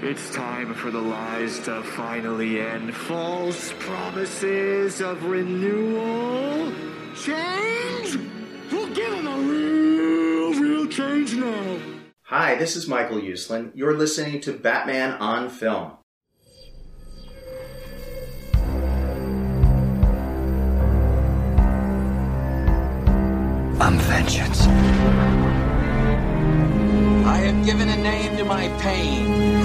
It's time for the lies to finally end. False promises of renewal, change. We'll give them a real change now. Hi, this is Michael Uslan. You're listening to Batman on Film. I'm vengeance. I have given a name to my pain.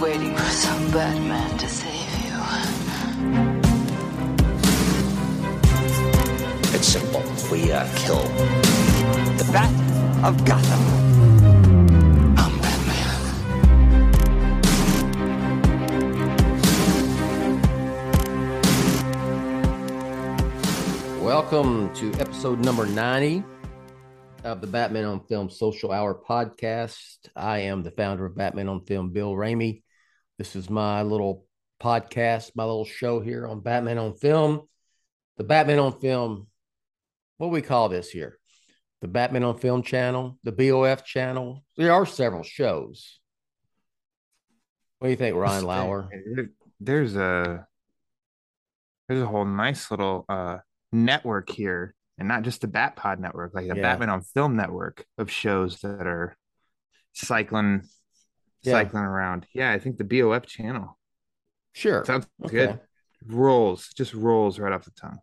Waiting for some Batman to save you. It's simple. We kill the Bat of Gotham. I'm Batman. Welcome to episode number 90 of the Batman on Film Social Hour podcast. I am the founder of Batman on Film, Bill Ramey. This is my little podcast, my little show here on Batman on Film. The Batman on Film, what do we call this here? The Batman on Film channel, the BOF channel. There are several shows. What do you think, Ryan Lauer? There's a whole nice little network here, and not just the Bat Pod network, like the Batman on Film network of shows that are cycling around. Yeah, I think the BOF channel. Sure. Sounds good. Rolls right off the tongue.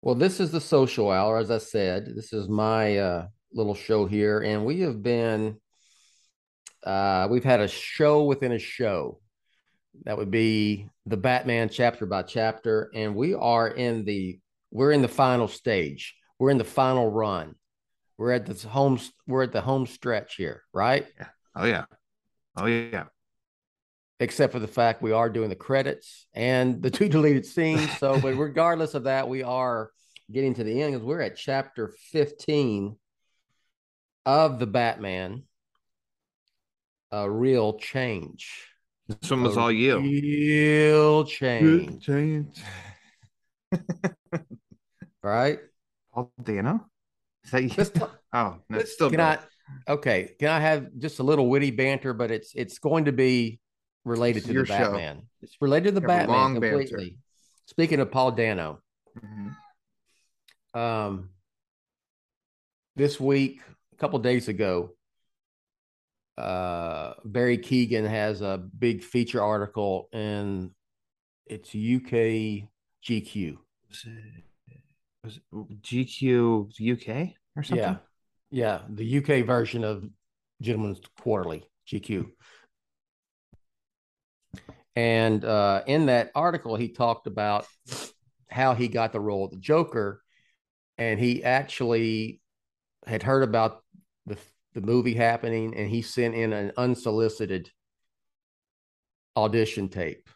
Well, this is the social hour, as I said. This is my little show here. And we have been, we've had a show within a show. That would be the Batman chapter by chapter. And we are in the final stage. We're in the final run. We're at the home stretch here, right? Yeah. Oh, yeah. Except for the fact we are doing the credits and the two deleted scenes. So, but regardless of that, we are getting to the end because we're at chapter 15 of the Batman. A real change. This one was all you. Real change. Right? Paul Dano? Is that you? Oh, no, it's still not. Okay, can I have just a little witty banter? But it's going to be related to the Batman. Show. It's related to the Batman completely. Banter. Speaking of Paul Dano, this week, a couple days ago, Barry Keoghan has a big feature article, and it's UK GQ. Was it GQ UK or something? Yeah. Yeah, the UK version of Gentleman's Quarterly, GQ. And in that article, he talked about how he got the role of the Joker. And he actually had heard about the movie happening, and he sent in an unsolicited audition tape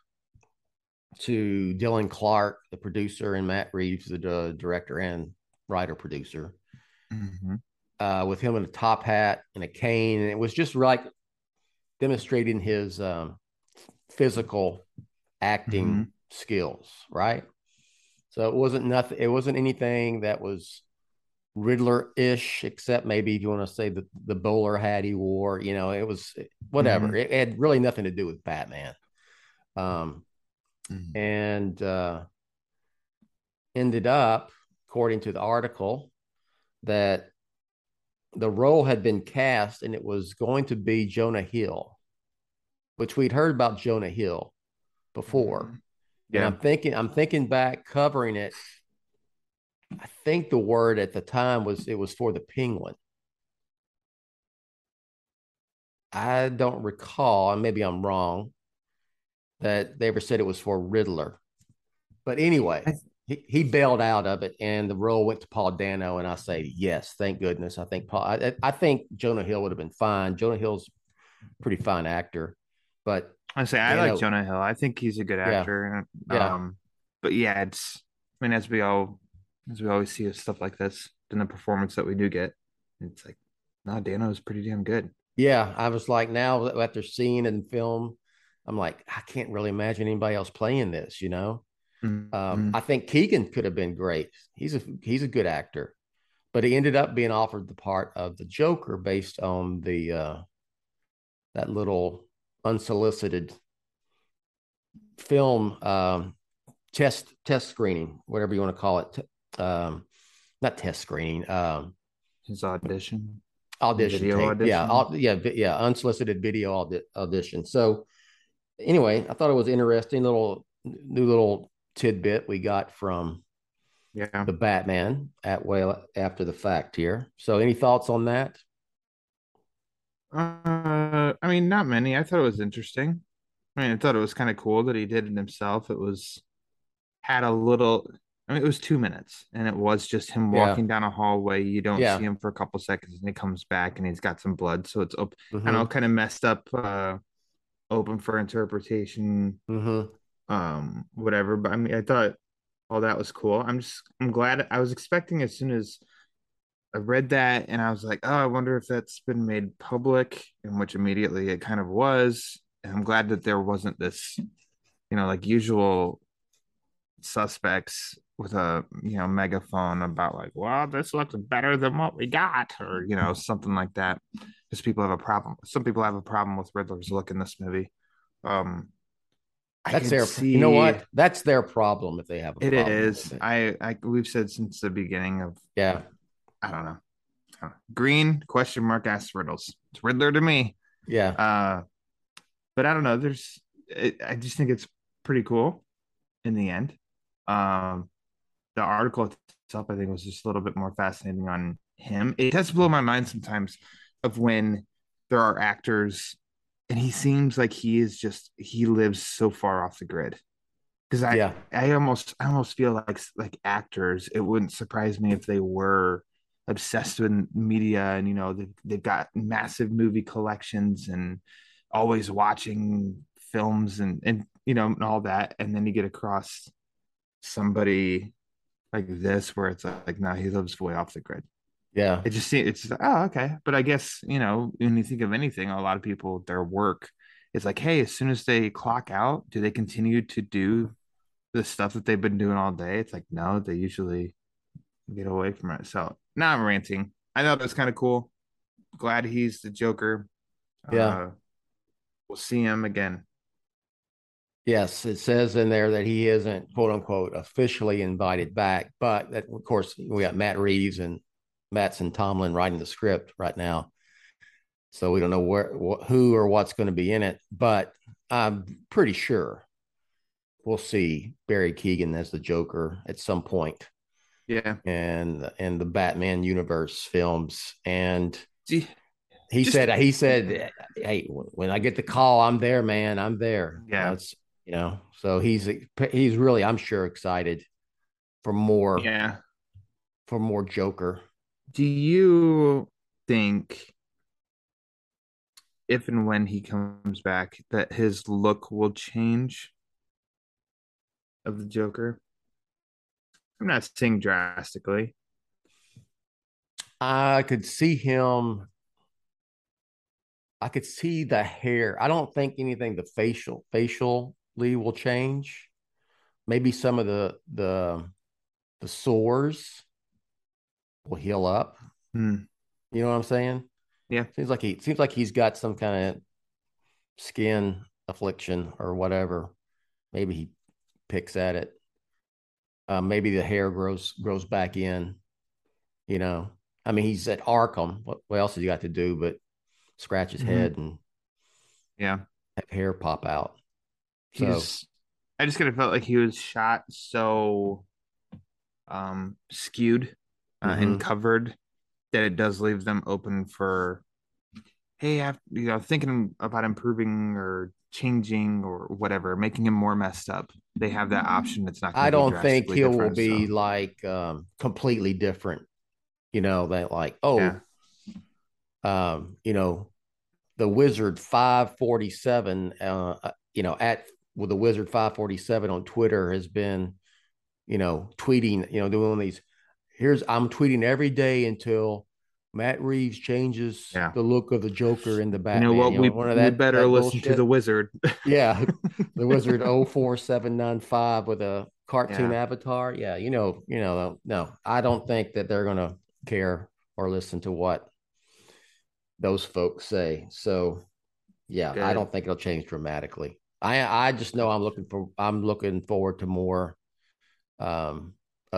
to Dylan Clark, the producer, and Matt Reeves, the director and writer-producer. Mm-hmm. With him in a top hat and a cane. And it was just like demonstrating his physical acting skills, right? So it wasn't nothing. It wasn't anything that was Riddler-ish, except maybe if you want to say the bowler hat he wore, you know, it was whatever. Mm-hmm. It had really nothing to do with Batman. And ended up, according to the article, that the role had been cast and it was going to be Jonah Hill, which we'd heard about Jonah Hill before. Yeah. And I'm thinking back covering it. I think the word at the time was for the Penguin. I don't recall, and maybe I'm wrong, that they ever said it was for Riddler. But anyway, he bailed out of it, and the role went to Paul Dano, and I say, yes, thank goodness. I think Jonah Hill would have been fine. Jonah Hill's a pretty fine actor, but I like Jonah Hill. I think he's a good actor. Yeah. But yeah, as we always see with stuff like this, in the performance that we do get, it's like, no, Dano's pretty damn good. Yeah, I was like, now after seeing it in film, I'm like, I can't really imagine anybody else playing this, you know? Mm-hmm. I think Keegan could have been great. He's a good actor, but he ended up being offered the part of the Joker based on the that little unsolicited film test screening, whatever you want to call it. Not test screening. His audition. Yeah. Unsolicited video audition. So anyway, I thought it was interesting little tidbit we got from the Batman after the fact here. So any thoughts on that? I mean, not many. I thought it was interesting. I mean, I thought it was kind of cool that he did it himself. It was it was 2 minutes, and it was just him walking down a hallway. You don't see him for a couple seconds, and he comes back, and he's got some blood. So it's open. Mm-hmm. I know, kind of messed up, open for interpretation, whatever. But I mean, I thought all that was cool. I'm glad. I was expecting, as soon as I read that, and I was like, oh, I wonder if that's been made public, and which immediately it kind of was. And I'm glad that there wasn't this, like usual suspects with a megaphone about like, well, this looks better than what we got, or something like that, because some people have a problem with Riddler's look in this movie. You know what, that's their problem if they have a problem. It is. We've said since the beginning of I don't know. Green question mark asks riddles. It's Riddler to me. But I don't know, I just think it's pretty cool in the end. The article itself, I think, was just a little bit more fascinating on him. It does blow my mind sometimes of when there are actors and he seems like he lives so far off the grid. Because I almost feel like actors, it wouldn't surprise me if they were obsessed with media, and they've got massive movie collections and always watching films and all that. And then you get across somebody like this where it's like, no, he lives way off the grid. It just seems, it's like, oh, okay. But I guess, when you think of anything, a lot of people, their work is like, hey, as soon as they clock out, do they continue to do the stuff that they've been doing all day? It's like, no, they usually get away from it. So now I'm ranting. I thought it was kind of cool. Glad he's the Joker. We'll see him again. Yes, it says in there that he isn't, quote unquote, officially invited back. But that, of course, we got Matt Reeves and Mattson Tomlin writing the script right now, so we don't know who or what's going to be in it. But I'm pretty sure we'll see Barry Keoghan as the Joker at some point. Yeah, and in the Batman universe films, and. He said, hey, when I get the call, I'm there, man. I'm there. Yeah. So he's really, I'm sure, excited for more. Yeah. For more Joker. Do you think if and when he comes back that his look will change of the Joker? I'm not saying drastically. I could see him. I could see the hair. I don't think anything the facially will change. Maybe some of the sores will heal up. Mm. You know what I'm saying? Yeah. Seems like he's got some kind of skin affliction or whatever. Maybe he picks at it. Maybe the hair grows back in. I mean, he's at Arkham. What else has he got to do but scratch his head and have hair pop out? I just kind of felt like he was shot so skewed and covered that it does leave them open for, hey, thinking about improving or changing or whatever, making him more messed up. They have that option. It's not. I don't think he will be like completely different. The Wizard 547, with the Wizard 547 on Twitter has been, tweeting, doing these, I'm tweeting every day until Matt Reeves changes the look of the Joker in the Batman. You know what? We better listen to the Wizard. Yeah, the Wizard 04795 with a cartoon avatar. Yeah, no, I don't think that they're gonna care or listen to what those folks say. So, yeah, good. I don't think it'll change dramatically. I just know I'm looking forward to more of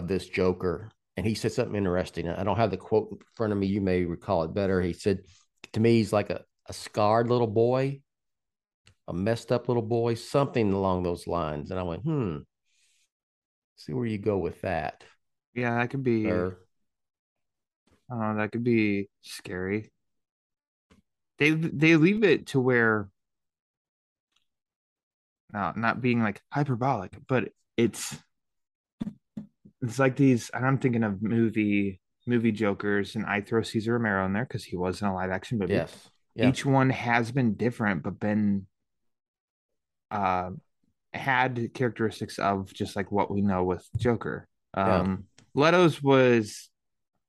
this Joker. And he said something interesting. I don't have the quote in front of me. You may recall it better. He said, to me, he's like a scarred little boy, a messed up little boy, something along those lines. And I went, see where you go with that. Yeah, that could be, that could be scary. They leave it to where, no, not being like hyperbolic, but it's like these, and I'm thinking of movie Jokers, and I throw Cesar Romero in there because he was in a live action movie. Yes. Yeah. Each one has been different, but been had characteristics of just like what we know with Joker. Leto's was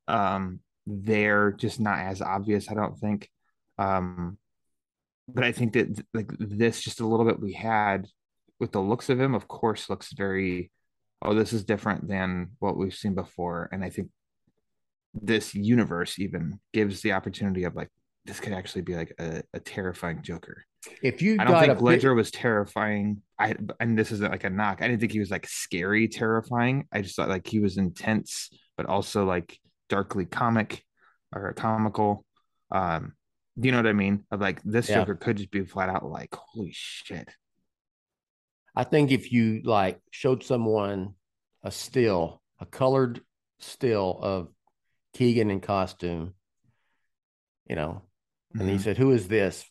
there, just not as obvious, I don't think. But I think that like this, just a little bit we had with the looks of him, of course, looks very, this is different than what we've seen before. And I think this universe even gives the opportunity of like, this could actually be like a terrifying Joker. I don't think Ledger was terrifying. And this isn't like a knock. I didn't think he was like scary, terrifying. I just thought like he was intense, but also like darkly comic or comical. Do you know what I mean? Of like this Joker could just be flat out like, holy shit. I think if you like showed someone a colored still of Keegan in costume, and he said, who is this?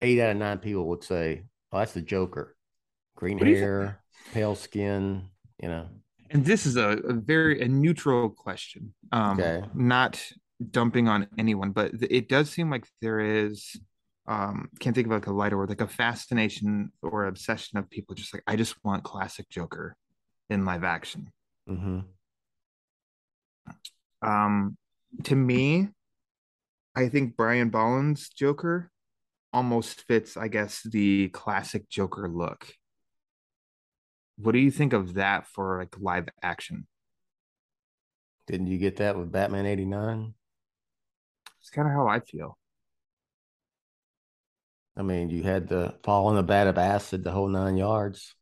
8 out of 9 people would say, oh, that's the Joker. Green hair, pale skin, And this is a very neutral question. Not dumping on anyone, but it does seem like there is... can't think of like a lighter word, like a fascination or obsession of people just like, I just want classic Joker in live action. Mm-hmm. To me, I think Brian Bolland's Joker almost fits, I guess, the classic Joker look. What do you think of that for like live action? Didn't you get that with Batman 89? It's kind of how I feel. I mean, you had the fall in a vat of acid, the whole 9 yards,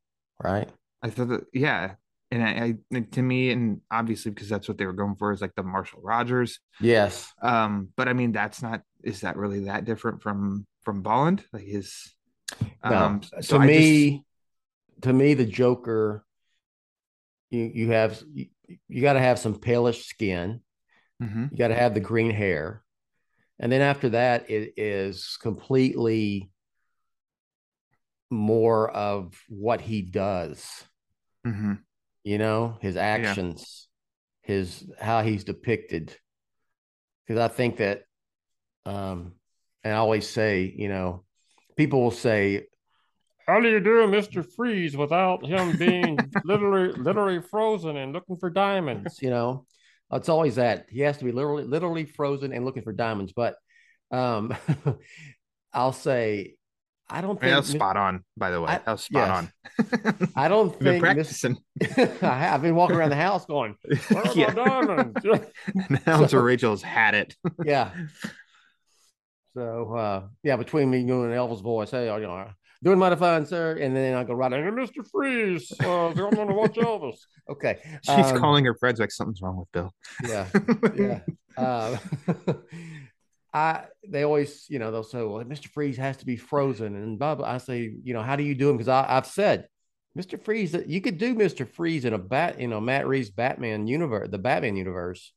right? I thought that, yeah. And I to me, and obviously because that's what they were going for, is like the Marshall Rogers. Yes. But I mean, is that really that different from Bolland? Like his, no. So to me, the Joker, you got to have some palish skin. Mm-hmm. You got to have the green hair. And then after that, it is completely more of what he does, mm-hmm. His actions, how he's depicted. Because I think that, and I always say, people will say, how do you do Mr. Freeze without him being literally frozen and looking for diamonds, It's always that he has to be literally frozen and looking for diamonds. But I'll say, I don't think that was spot on. By the way, that was spot on. I don't think been practicing. I've been walking around the house going, "Where's my diamonds?" Now it's Rachel's had it. Yeah. So between me doing Elvis voice, hey, doing mighty fine, sir. And then I go right under Mr. Freeze. I'm going to watch Elvis. Okay. She's calling her friends like something's wrong with Bill. Yeah. Yeah. They always, they'll say, well, Mr. Freeze has to be frozen. And Bob, I say, how do you do him? Because I've said, Mr. Freeze, you could do Mr. Freeze in Matt Reeves' Batman universe, the Batman universe.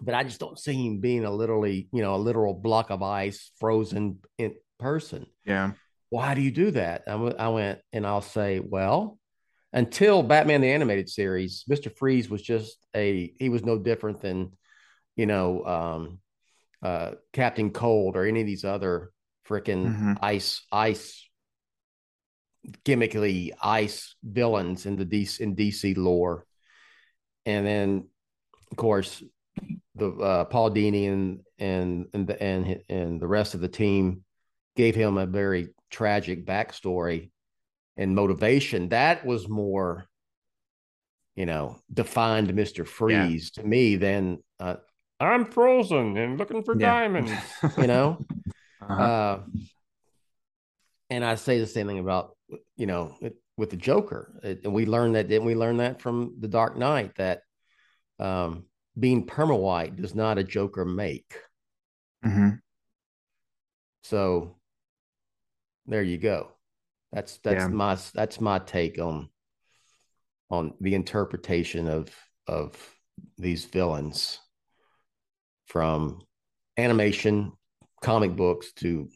But I just don't see him being a literal block of ice frozen in person. Yeah. Why do you do that? I went, and I'll say, well, until Batman the Animated Series, Mr. Freeze was he was no different than, Captain Cold or any of these other freaking ice gimmickly ice villains in DC lore. And then, of course, the Paul Dini and the rest of the team gave him a very tragic backstory and motivation. That was more, you know, defined Mr. Freeze to me than I'm frozen and looking for diamonds, you know. And I say the same thing about, you know, with the Joker. And we learned that, didn't we learn that from The Dark Knight, that being perma-white does not a Joker make. Mm-hmm. So there you go. That's my take on the interpretation of these villains, from animation, comic books to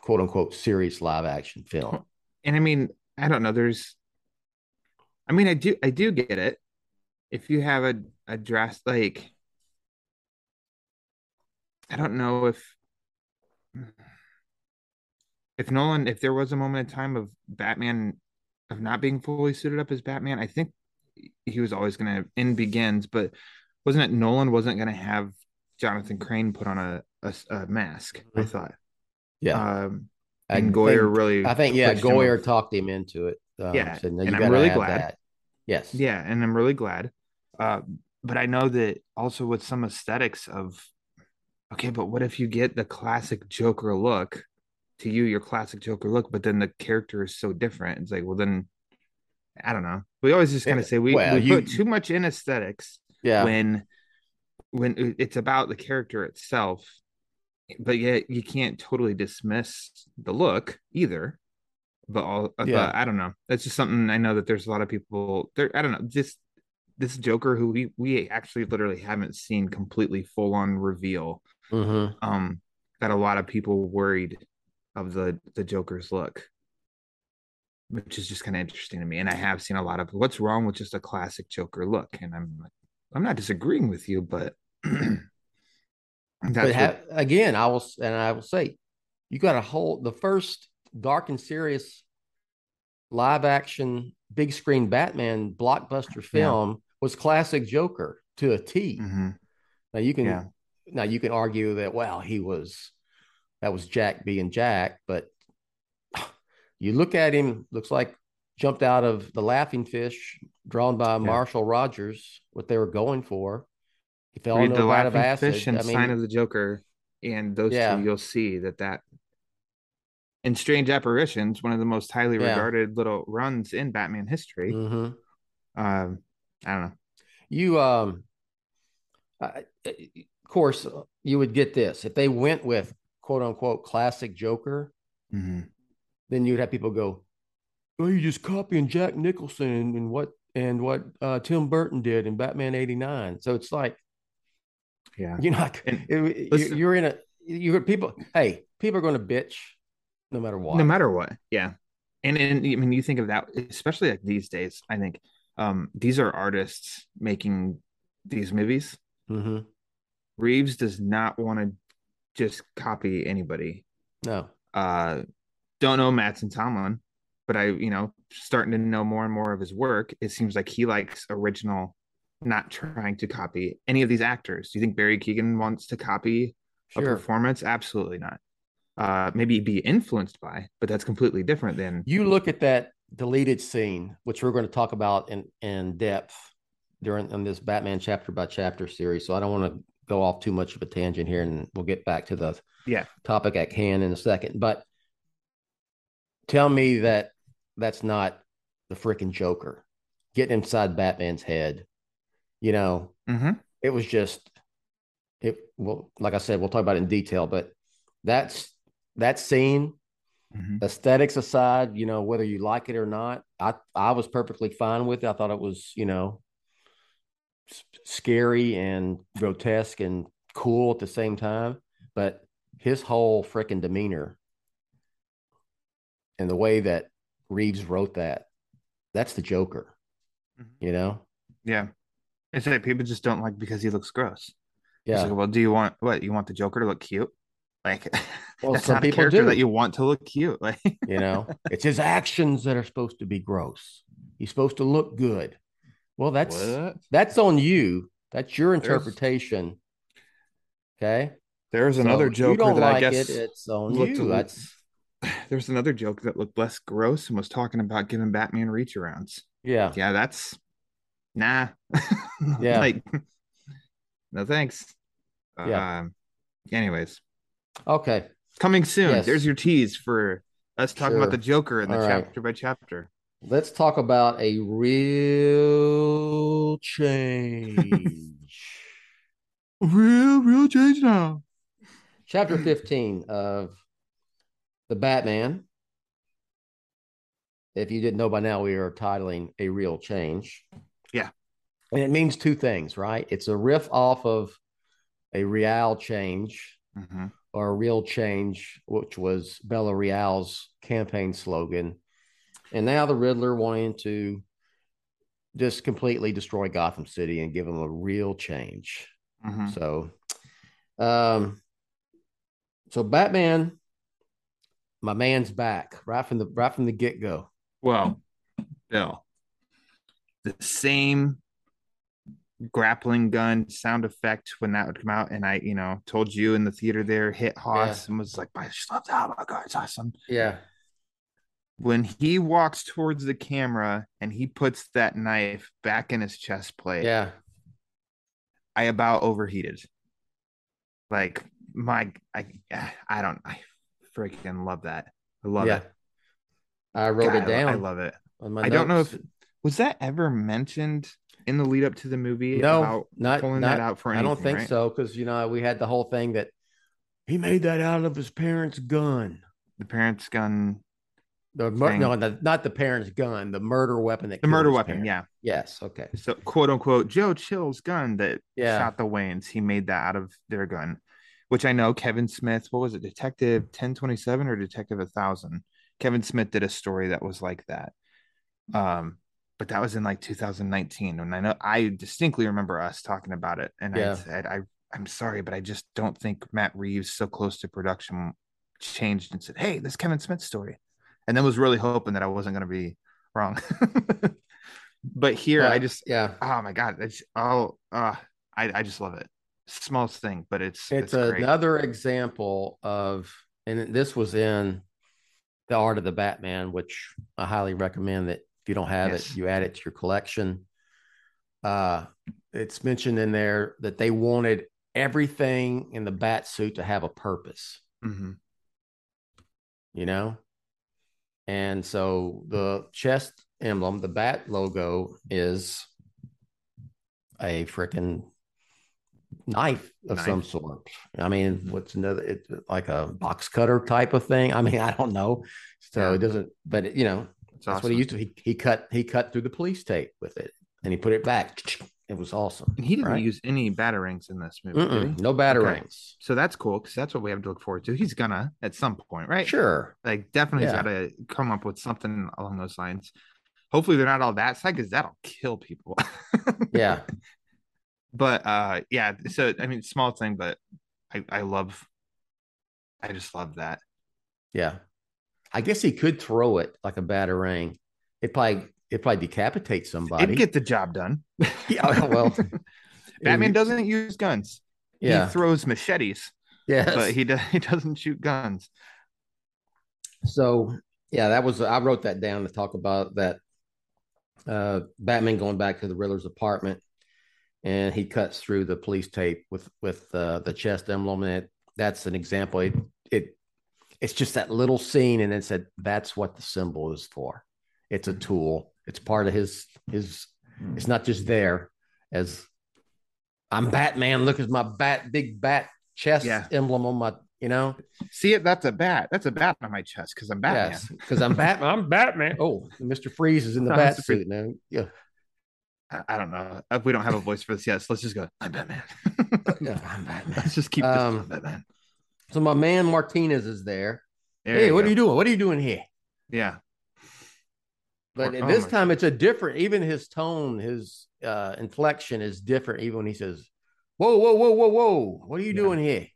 quote unquote serious live action film. And I mean, I don't know. I do get it. If you have a dress, like, I don't know if Nolan, if there was a moment in time of Batman of not being fully suited up as Batman, I think he was always going to end Begins, but wasn't it Nolan wasn't going to have Jonathan Crane put on a mask? I thought, and Goyer really, I think, Goyer talked him into it. So and I'm really glad. That. Yes, yeah, and I'm really glad. But I know that also with some aesthetics of, okay, but what if you get the classic Joker look? To you, your classic Joker look, but then the character is so different. It's like, well, then I don't know. We always just kind of say we put too much in aesthetics when it's about the character itself, but yet you can't totally dismiss the look either. But I don't know. That's just something I know that there's a lot of people there. I don't know. Just this Joker who we actually literally haven't seen completely full on reveal. Mm-hmm. Got a lot of people worried of the Joker's look, which is just kind of interesting to me. And I have seen a lot of what's wrong with just a classic Joker look. And I'm like, I'm not disagreeing with you, but I will say you got the first dark and serious live action big screen Batman blockbuster film was classic Joker to a T. Mm-hmm. Now you can argue that, well, that was Jack being Jack, but you look at him, looks like jumped out of The Laughing Fish, drawn by Marshall Rogers, what they were going for. He fell into a lot of acid. Fish and Sign of the Joker, and those two, you'll see that in Strange Apparitions, one of the most highly regarded little runs in Batman history. Mm-hmm. I don't know. You, of course, you would get this if they went with quote unquote classic Joker, then you'd have people go, "Well, you're just copying Jack Nicholson and what Tim Burton did in Batman '89." So it's like, people. Hey, people are going to bitch no matter what. No matter what, And I mean, you think of that, especially like these days. I think these are artists making these movies. Mm-hmm. Reeves does not want to just copy anybody. No. Don't know Mattson Tomlin, but I, starting to know more and more of his work, it seems like he likes original, not trying to copy any of these actors. Do you think Barry Keoghan wants to copy a performance? Absolutely not. Maybe be influenced by, but that's completely different than... You look at that deleted scene, which we're going to talk about in depth during this Batman chapter by chapter series, so I don't want to go off too much of a tangent here, and we'll get back to the topic at hand in a second. But tell me that that's not the freaking Joker getting inside Batman's head. It was just it. Well, like I said, we'll talk about it in detail, but that's that scene. Mm-hmm. Aesthetics aside, whether you like it or not, I was perfectly fine with it. I thought it was, scary and grotesque and cool at the same time, but his whole freaking demeanor and the way that Reeves wrote that's the Joker. Mm-hmm. It's like people just don't like because he looks gross. It's like, well, do you want the Joker to look cute? Like, well, that's some not a character that you want to look cute, like it's his actions that are supposed to be gross. He's supposed to look good. Well, that's on you. That's your interpretation Okay. There's another joke that I guess it's on you. There's another joke that looked less gross and was talking about giving Batman reach arounds. Yeah. Yeah, that's nah. Yeah. Like, no thanks. Yeah. Anyways. Okay. Coming soon. Yes. There's your tease for us talking about the Joker in the chapter by chapter. Let's talk about a real change. real change now. Chapter 15 of The Batman. If you didn't know by now, we are titling A Real Change. Yeah. And it means two things, right? It's a riff off of a real change or a real change, which was Bella Real's campaign slogan. And now the Riddler wanting to just completely destroy Gotham City and give them a real change. So, Batman, my man's back right from the get go. Well, Bill, the same grappling gun sound effect when that would come out, and I, told you in the theater there, hit Haas and was like, "I just loved that. Oh my God, it's awesome." Yeah. When he walks towards the camera and he puts that knife back in his chest plate, I about overheated. Like I freaking love that. I love it. I wrote it down. I love it. I don't know if was that ever mentioned in the lead up to the movie. No, about not pulling that out for anything. I don't think so, because we had the whole thing that he made that out of his parents' gun. The parents' gun. Not the parents' gun, the murder weapon. The murder weapon, yeah. Yes, okay. So, quote unquote, Joe Chill's gun that shot the Wayans, he made that out of their gun, which I know Kevin Smith, what was it, Detective 1027 or Detective 1000? Kevin Smith did a story that was like that. But that was in like 2019. And I know I distinctly remember us talking about it. And I said, I'm sorry, but I just don't think Matt Reeves, so close to production, changed and said, "Hey, this Kevin Smith story." And then was really hoping that I wasn't going to be wrong. But here, I just, oh my God. It's I just love it. Smallest thing, but it's another example of, and this was in The Art of the Batman, which I highly recommend that if you don't have it, you add it to your collection. It's mentioned in there that they wanted everything in the bat suit to have a purpose, And so the chest emblem, the bat logo, is a freaking knife of some sort. I mean, what's another? It's like a box cutter type of thing. I mean, I don't know. So it doesn't. But that's awesome. What he used to. He cut through the police tape with it, and he put it back. It was awesome. And he didn't use any batarangs in this movie. Did he? No batarangs. Okay. So that's cool, because that's what we have to look forward to. He's gonna at some point, right? Sure. Like definitely got to come up with something along those lines. Hopefully they're not all that side, because that'll kill people. But so I mean, small thing, but I just love that. Yeah. I guess he could throw it like a batarang. It probably decapitates somebody. It'd get the job done. Batman doesn't use guns. He throws machetes. But he doesn't shoot guns. So I wrote that down to talk about that. Batman going back to the Riddler's apartment, and he cuts through the police tape with the chest emblem, and that's an example. It's just that little scene, and it said that's what the symbol is for. It's a tool. It's part of his. It's not just there as I'm Batman. Look at my big bat chest emblem on my, See it? That's a bat. That's a bat on my chest because I'm Batman. Yes, because I'm Batman. I'm Batman. Oh, Mr. Freeze is in the bat suit now. Yeah. I don't know. We don't have a voice for this yet. So let's just go. I'm Batman. I'm Batman. Let's just keep this. I'm Batman. So my man Martinez is there. Hey, what are you doing? What are you doing here? Yeah. But at this time, it's a different, even his tone, his inflection is different. Even when he says, "Whoa, whoa, whoa, whoa, whoa. What are you doing here?"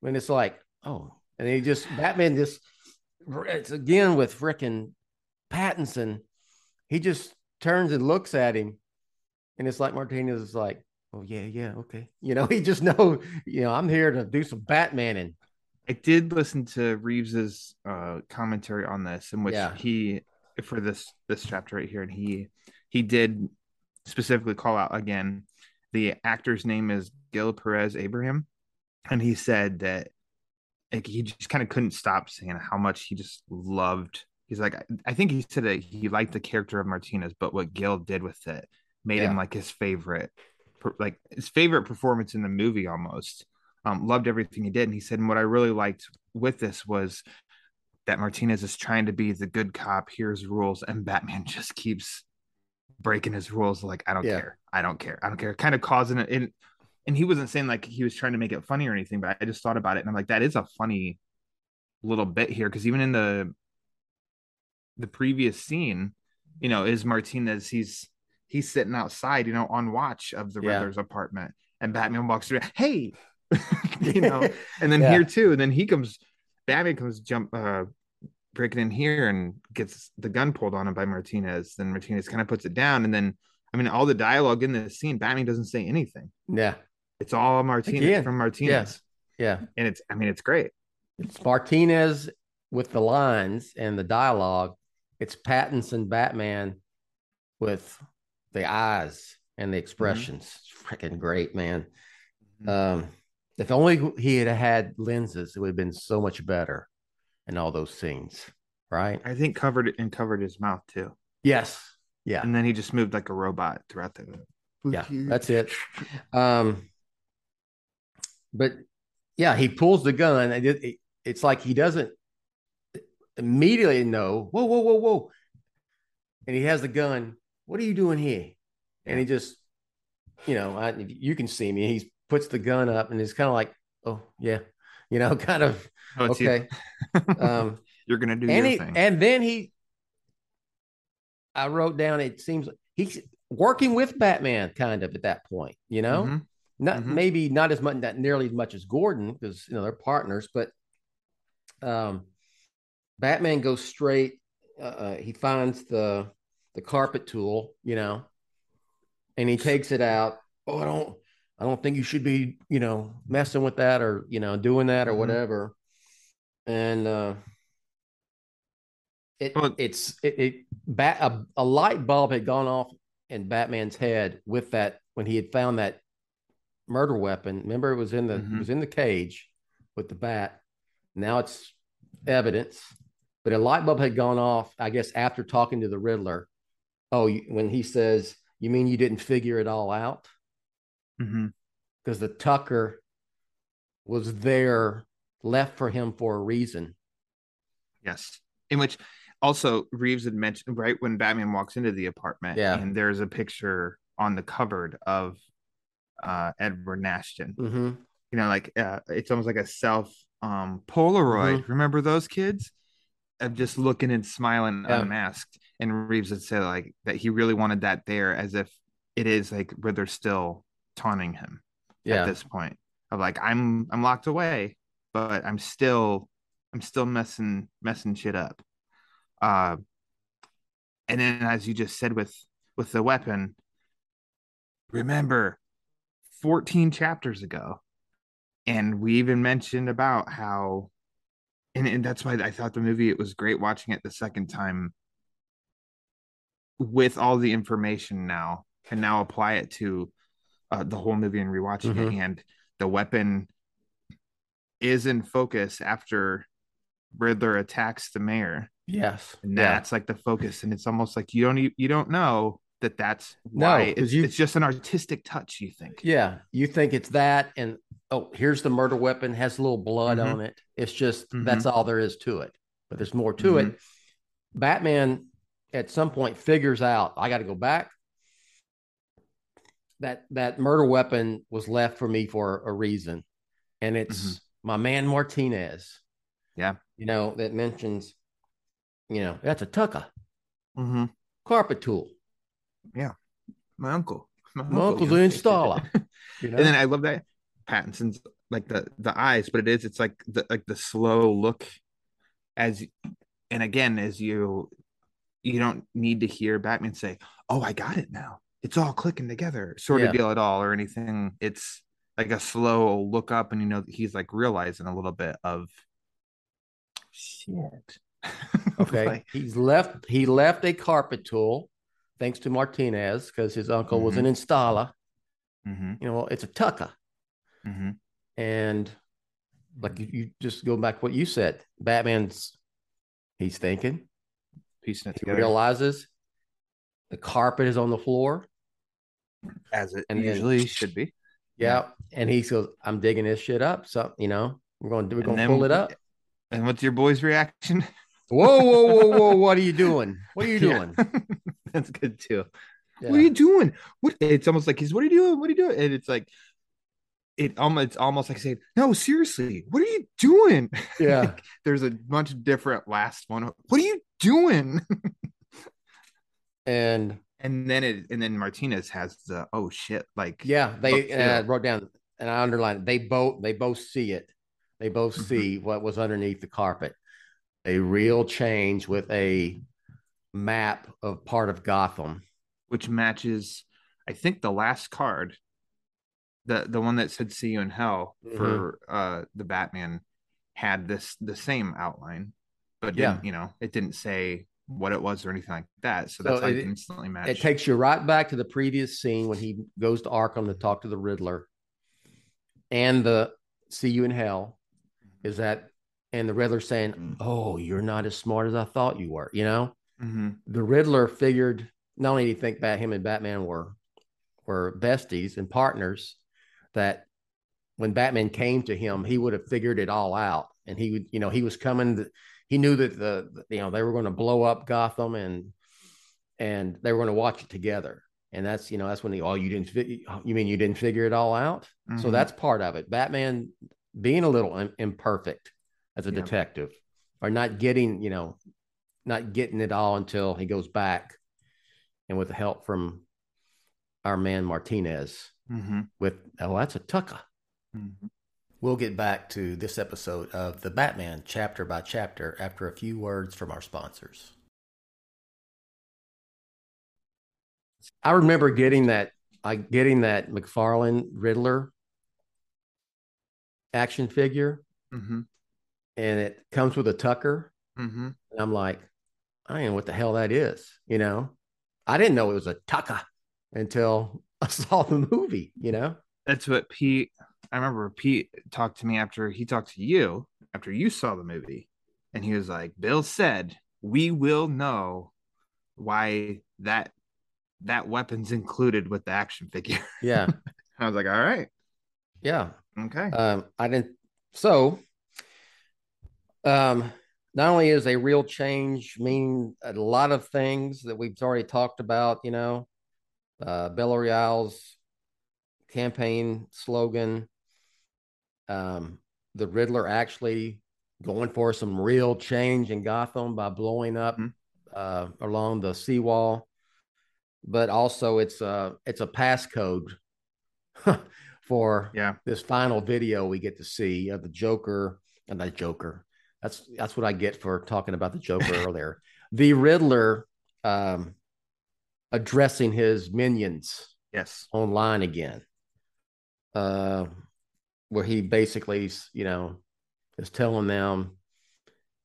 When it's like, oh, and he just, Batman just, it's again with frickin' Pattinson. He just turns and looks at him. And it's like Martinez is like, oh yeah, okay. You know, he just know, you know, I'm here to do some Batmaning. I did listen to Reeves's commentary on this, in which he, for this chapter right here, and he did specifically call out again. The actor's name is Gil Perez Abraham, and he said that like, he just kind of couldn't stop saying how much he just loved. He's like, I think he said that he liked the character of Martinez, but what Gil did with it made him like his favorite performance in the movie almost. Loved everything he did. And he said, and what I really liked with this was that Martinez is trying to be the good cop, hears rules, and Batman just keeps breaking his rules. Like, I don't care. Kind of causing it. And he wasn't saying like he was trying to make it funny or anything, but I just thought about it. And I'm like, that is a funny little bit here. Cause even in the previous scene, you know, is Martinez, he's sitting outside, you know, on watch of the Riddler's apartment, and Batman walks through, hey, you know, and then here too, and then Batman comes breaking in here and gets the gun pulled on him by Martinez. Then Martinez kind of puts it down, and then I mean, all the dialogue in this scene, Batman doesn't say anything. Yeah, it's all Martinez from Martinez. Yeah, and it's, I mean, it's great. It's Martinez with the lines and the dialogue. It's Pattinson Batman with the eyes and the expressions. Mm-hmm. It's freaking great, man. If only he had had lenses, it would have been so much better in all those scenes, right? I think covered his mouth too. Yes. Yeah. And then he just moved like a robot throughout the movie. Yeah, that's it. But yeah, he pulls the gun, and it's like he doesn't immediately know, whoa. And he has the gun. What are you doing here? And he just, you know, you can see me. He's puts the gun up, and it's kind of like, oh yeah, you know, kind of, okay. You. You're going to do your thing. And then I wrote down, it seems like he's working with Batman kind of at that point, you know, maybe not as much, not nearly as much as Gordon, because, you know, they're partners, but Batman goes straight. He finds the carpet tool, you know, and he takes it out. Oh, I don't think you should be, you know, messing with that, or, you know, doing that, or whatever. And a light bulb had gone off in Batman's head with that, when he had found that murder weapon. Remember, it was in the cage with the bat. Now it's evidence, but a light bulb had gone off, I guess, after talking to the Riddler. Oh, when he says, "You mean you didn't figure it all out?" Because the Tucker was there, left for him for a reason. Yes. In which also Reeves had mentioned, right when Batman walks into the apartment, and there's a picture on the cupboard of Edward Nashton. You know, like it's almost like a self Polaroid. Remember those kids? Of just looking and smiling unmasked. And Reeves had said like that he really wanted that there, as if it is like Riddler still taunting him at this point of like, I'm locked away, but I'm still messing shit up. And then, as you just said, with the weapon, remember 14 chapters ago, and we even mentioned about how, and that's why I thought the movie, it was great watching it the second time with all the information now, and now apply it to the whole movie and rewatching it, and the weapon is in focus after Riddler attacks the mayor. Yes, and that's like the focus, and it's almost like you don't know that that's why. It's just an artistic touch. You think, you think it's that, and oh, here's the murder weapon, has a little blood on it. It's just that's all there is to it, but there's more to it. Batman at some point figures out, I got to go back. That murder weapon was left for me for a reason. And it's my man Martinez. Yeah. You know, that mentions, you know, that's a Tucker. Carpet tool. Yeah. My uncle. My uncle's an installer. You know? And then I love that Pattinson's like the eyes, but it's like the slow look, as you don't need to hear Batman say, oh, I got it now. it's all clicking together sort of deal at all or anything. It's like a slow look up, and you know he's like realizing a little bit of shit. Okay, like, he left a carpet tool thanks to Martinez because his uncle was an installer. Mm-hmm. You know, it's a tucker. Mm-hmm. And like you just go back to what you said, he's thinking, piecing it together. He realizes the carpet is on the floor, as it usually should be. Yeah, and he goes, "I'm digging this shit up. So you know, we're gonna pull it up." And what's your boy's reaction? Whoa, whoa, whoa, whoa! What are you doing? What are you doing? That's good too. Yeah. What are you doing? What? It's almost like he's, "What are you doing? What are you doing?" And it's like, it's almost like saying, "No, seriously, what are you doing?" Yeah. Like, there's a bunch of different last one. What are you doing? and then Martinez has the oh shit, like I wrote down and I underlined it. They both see it. They both see what was underneath the carpet. A real change with a map of part of Gotham, which matches, I think, the last card, the one that said "See you in hell" for the Batman had the same outline, but it didn't say what it was or anything like that. So that's it instantly matched. It takes you right back to the previous scene when he goes to Arkham to talk to the Riddler, and the "See you in hell" is that. And the Riddler saying, "Oh, you're not as smart as I thought you were." You know, the Riddler figured not only did he think that him and Batman were besties and partners, that when Batman came to him, he would have figured it all out, and he would, you know, he was coming. He knew that they were going to blow up Gotham, and they were going to watch it together. And that's, you know, that's when you didn't figure it all out. Mm-hmm. So that's part of it. Batman being a little imperfect as a detective, or not getting it all until he goes back, and with the help from our man Martinez, that's a tucker. Mm-hmm. We'll get back to this episode of The Batman chapter by chapter after a few words from our sponsors. I remember getting that McFarlane Riddler action figure. Mm-hmm. And it comes with a tucker. Mm-hmm. And I'm like, I don't know what the hell that is. You know, I didn't know it was a tucker until I saw the movie, you know? That's what I remember Pete talked to me after he talked to you, after you saw the movie. And he was like, Bill said, we will know why that weapon's included with the action figure. Yeah. I was like, all right. Yeah. Okay. Not only is a real change mean a lot of things that we've already talked about, you know, Bellarial's campaign slogan, the Riddler actually going for some real change in Gotham by blowing up along the seawall, but also it's a passcode for this final video we get to see of the Joker. And that Joker. That's what I get for talking about the Joker earlier. The Riddler addressing his minions online again. Where he basically, you know, is telling them,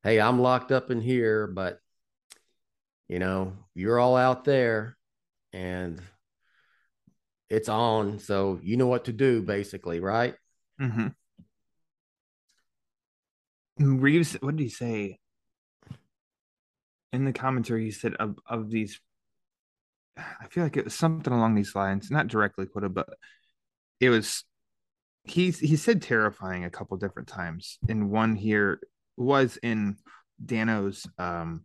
hey, I'm locked up in here, but, you know, you're all out there and it's on. So you know what to do, basically, right? Mm-hmm. Reeves, what did he say in the commentary? He said of these, I feel like it was something along these lines, not directly quoted, but it was, he said terrifying a couple different times. And one here was in Dano's tone.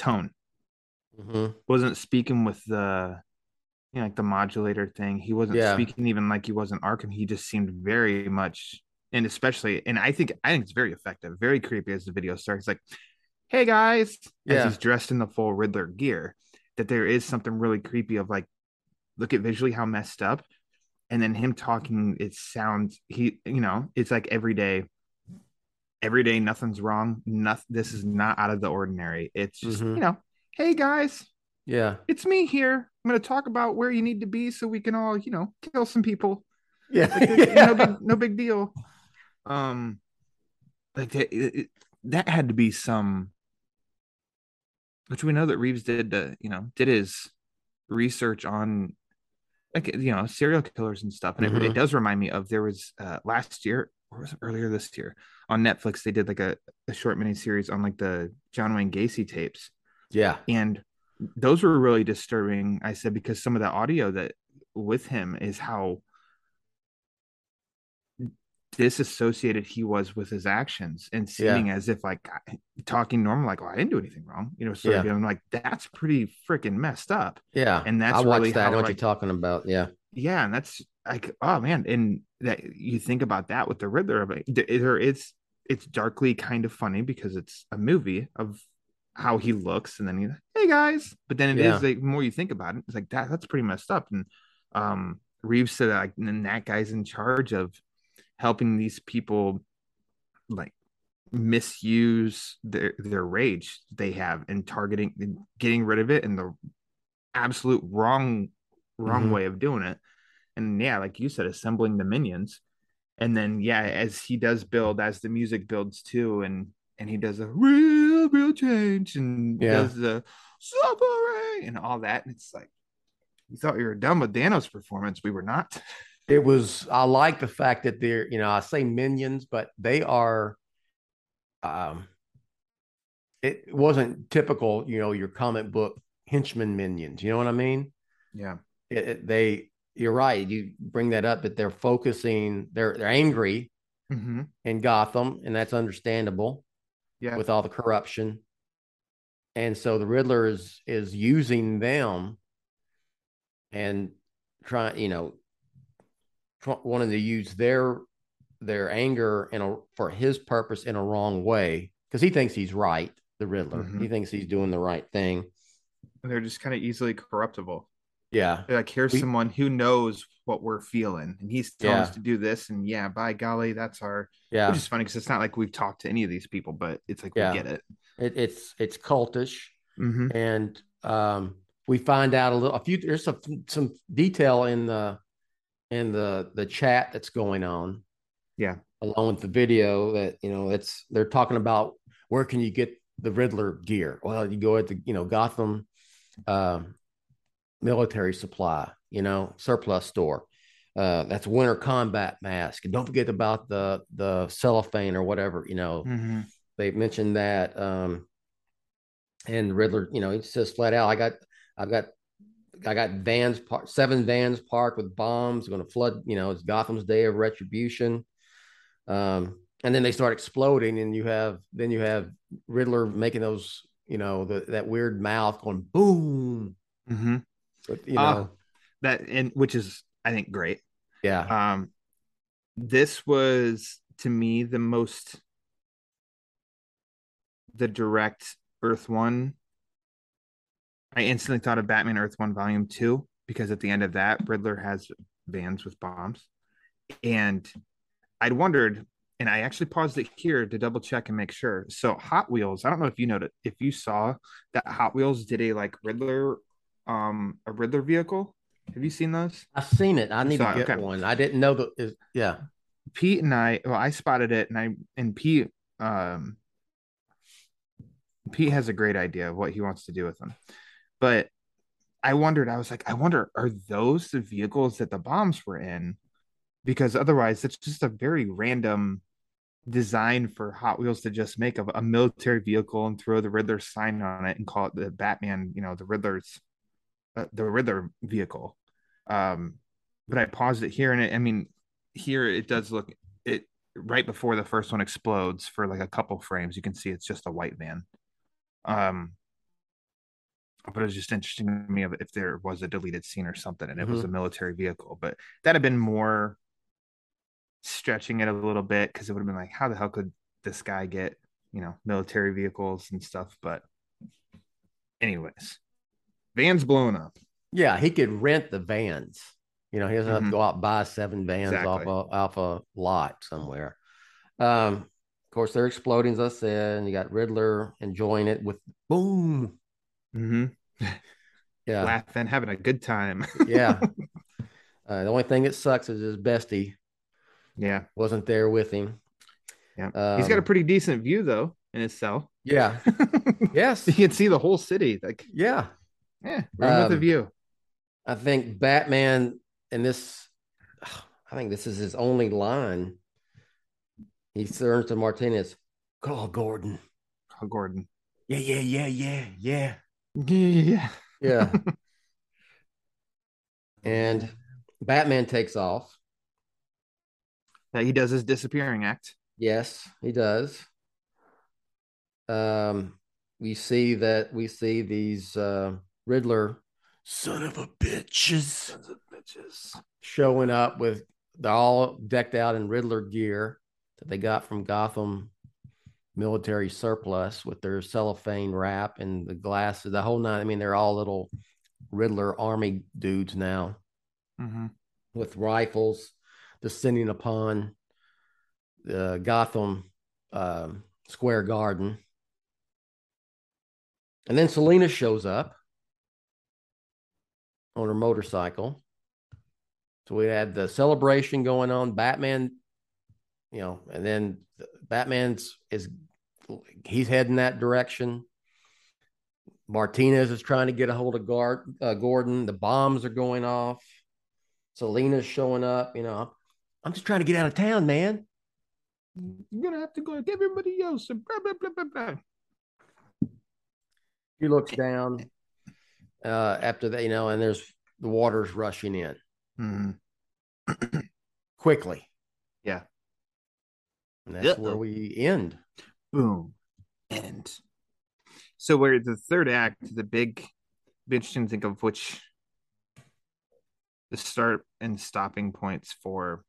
Mm-hmm. Wasn't speaking with the, you know, like the modulator thing. He wasn't speaking even like he wasn't Arkham. He just seemed very much. And especially, and I think it's very effective, very creepy as the video starts. It's like, hey guys, as he's dressed in the full Riddler gear, that there is something really creepy of like, look at visually how messed up. And then him talking, it sounds, he, you know, it's like every day, nothing's wrong. This is not out of the ordinary. It's just, you know, hey guys, Yeah. It's me here. I'm going to talk about where you need to be so we can all, you know, kill some people. Yeah. Like, yeah. No big deal. Like that had to be some, which we know that Reeves did, did his research on, like, you know, serial killers and stuff. And it does remind me of, there was last year, or was it earlier this year, on Netflix, they did like a short mini series on like the John Wayne Gacy tapes. Yeah. And those were really disturbing, I said, because some of the audio that with him is how disassociated he was with his actions and seeming as if like talking normal, like, oh, I didn't do anything wrong, you know. So I'm like, that's pretty freaking messed up. Yeah. And that's really that, how, what like, you're talking about. Yeah. Yeah. And that's like, oh man. And that, you think about that with the Riddler of it, it's darkly kind of funny because it's a movie of how he looks, and then he's like, hey guys, but then it is like, the more you think about it, it's like that's pretty messed up. And Reeves said that, like, and then that guy's in charge of helping these people like misuse their rage they have, and targeting and getting rid of it in the absolute wrong way of doing it. And yeah, like you said, assembling the minions. And then as he does build, as the music builds too, and he does a real change, and does the suffering and all that. And it's like, you thought we were done with Dano's performance. We were not. It was, I like the fact that they're, you know, I say minions, but they are, it wasn't typical, you know, your comic book henchman minions, you know what I mean? Yeah. You're right. You bring that up, that they're focusing, they're angry in Gotham, and that's understandable. Yeah. With all the corruption. And so the Riddler is using them and trying, you know, wanting to use their anger for his purpose in a wrong way, because he thinks he's right, the Riddler. He thinks he's doing the right thing. And they're just kind of easily corruptible. Yeah. They're like, here's someone who knows what we're feeling, and he's telling us to do this, and by golly, that's our which is funny because it's not like we've talked to any of these people, but it's like we get it. It's cultish. And we find out a few there's some detail in the chat that's going on, along with the video, that, you know, they're talking about where can you get the Riddler gear. Well, you go at the, you know, Gotham military supply, you know, surplus store. That's winter combat mask. And don't forget about the cellophane or whatever, you know. They mentioned that. And the Riddler, you know, he says flat out, I got vans, seven vans parked with bombs, going to flood, you know, it's Gotham's day of retribution. And then they start exploding, and you have Riddler making those, you know, that weird mouth going boom. But, you know, which is, I think, great. Yeah. This was, to me, the direct Earth One. I instantly thought of Batman Earth One Volume 2, because at the end of that, Riddler has vans with bombs. And I'd wondered, and I actually paused it here to double check and make sure. So Hot Wheels, I don't know if you noticed, if you saw that Hot Wheels did a Riddler vehicle. Have you seen those? I've seen it. I need to get one. I didn't know that. Yeah. Pete and I, I spotted it, and Pete, Pete has a great idea of what he wants to do with them. But I wonder, are those the vehicles that the bombs were in? Because otherwise, it's just a very random design for Hot Wheels to just make of a military vehicle and throw the Riddler sign on it and call it the Batman, you know, the Riddler vehicle. But I paused it here, and here it does look, it right before the first one explodes for like a couple frames, you can see it's just a white van. But it was just interesting to me if there was a deleted scene or something, and it was a military vehicle. But that had been more stretching it a little bit, because it would have been like, how the hell could this guy get, you know, military vehicles and stuff? But anyways, van's blown up. Yeah, he could rent the vans. You know, he doesn't have to go out and buy seven vans off a lot somewhere. Of course, they're exploding, as I said, and you got Riddler enjoying it with boom. laughing, having a good time. Yeah. The only thing that sucks is his bestie. Yeah. Wasn't there with him. Yeah. He's got a pretty decent view though in his cell. Yeah. Yes. You can see the whole city. Like, yeah. Yeah. Room with a view. I think Batman in this, I think this is his only line. He turns to Martinez. Call Gordon. Call Gordon. Yeah. And Batman takes off. Now he does his disappearing act. Yes, he does. We see these Riddler sons of bitches showing up with, they're all decked out in Riddler gear that they got from Gotham military surplus with their cellophane wrap and the glasses, the whole nine. I mean, they're all little Riddler army dudes now, with rifles descending upon the Gotham Square Garden. And then Selina shows up on her motorcycle. So we had the celebration going on, Batman, you know, and then Batman's heading that direction. Martinez is trying to get a hold of Gordon. The bombs are going off. Selina's showing up. You know, I'm just trying to get out of town, man. You're going to have to go like everybody else. And blah, blah, blah, blah, blah. He looks down after that, you know, and there's the water's rushing in. Quickly. Yeah. And that's where we end. Boom. End. So we're the third act, the big, be interesting to think of which the start and stopping points for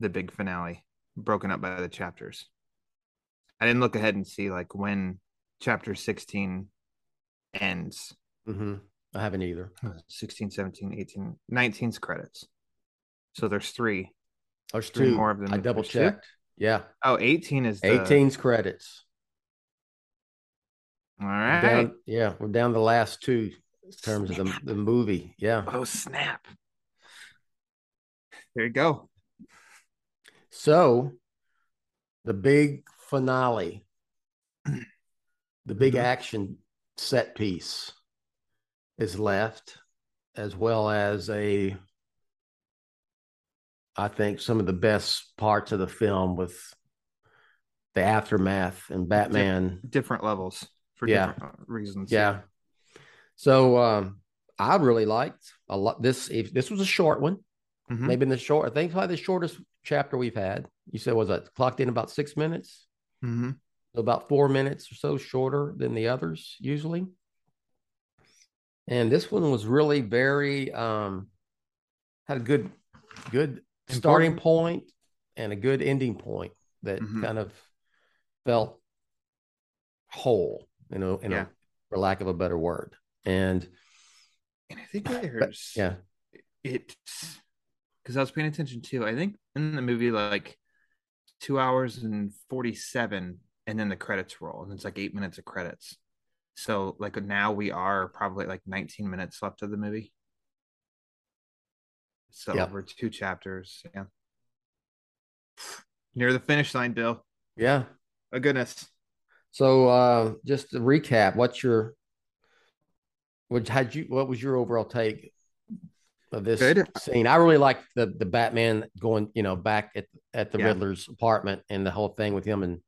the big finale, broken up by the chapters. I didn't look ahead and see like when chapter 16 ends. I haven't either. 16, 17, 18, 19's credits. So there's three. There's three more of them. I double checked. Yeah. Oh, 18 is 18's credits. All right. We're down the last two in terms of the movie. Yeah. Oh, snap. There you go. So the big finale, the big action set piece is left, as well as I think some of the best parts of the film with the aftermath and Batman. Different levels for different reasons. Yeah. So I really liked a lot. This was a short one, maybe in the short, I think probably the shortest chapter we've had. You said, was it clocked in about 6 minutes? So about 4 minutes or so shorter than the others usually. And this one was really very, had a good starting point and a good ending point that kind of felt whole, you know, for lack of a better word. And I think it's because I was paying attention too. I think in the movie, like 2 hours and 47, and then the credits roll, and it's like 8 minutes of credits. So like now we are probably like 19 minutes left of the movie. So over two chapters. Yeah. Near the finish line, Bill. Yeah. Oh, goodness. So just to recap, what was your overall take of this scene? I really liked the Batman going, you know, back at the Riddler's apartment and the whole thing with him and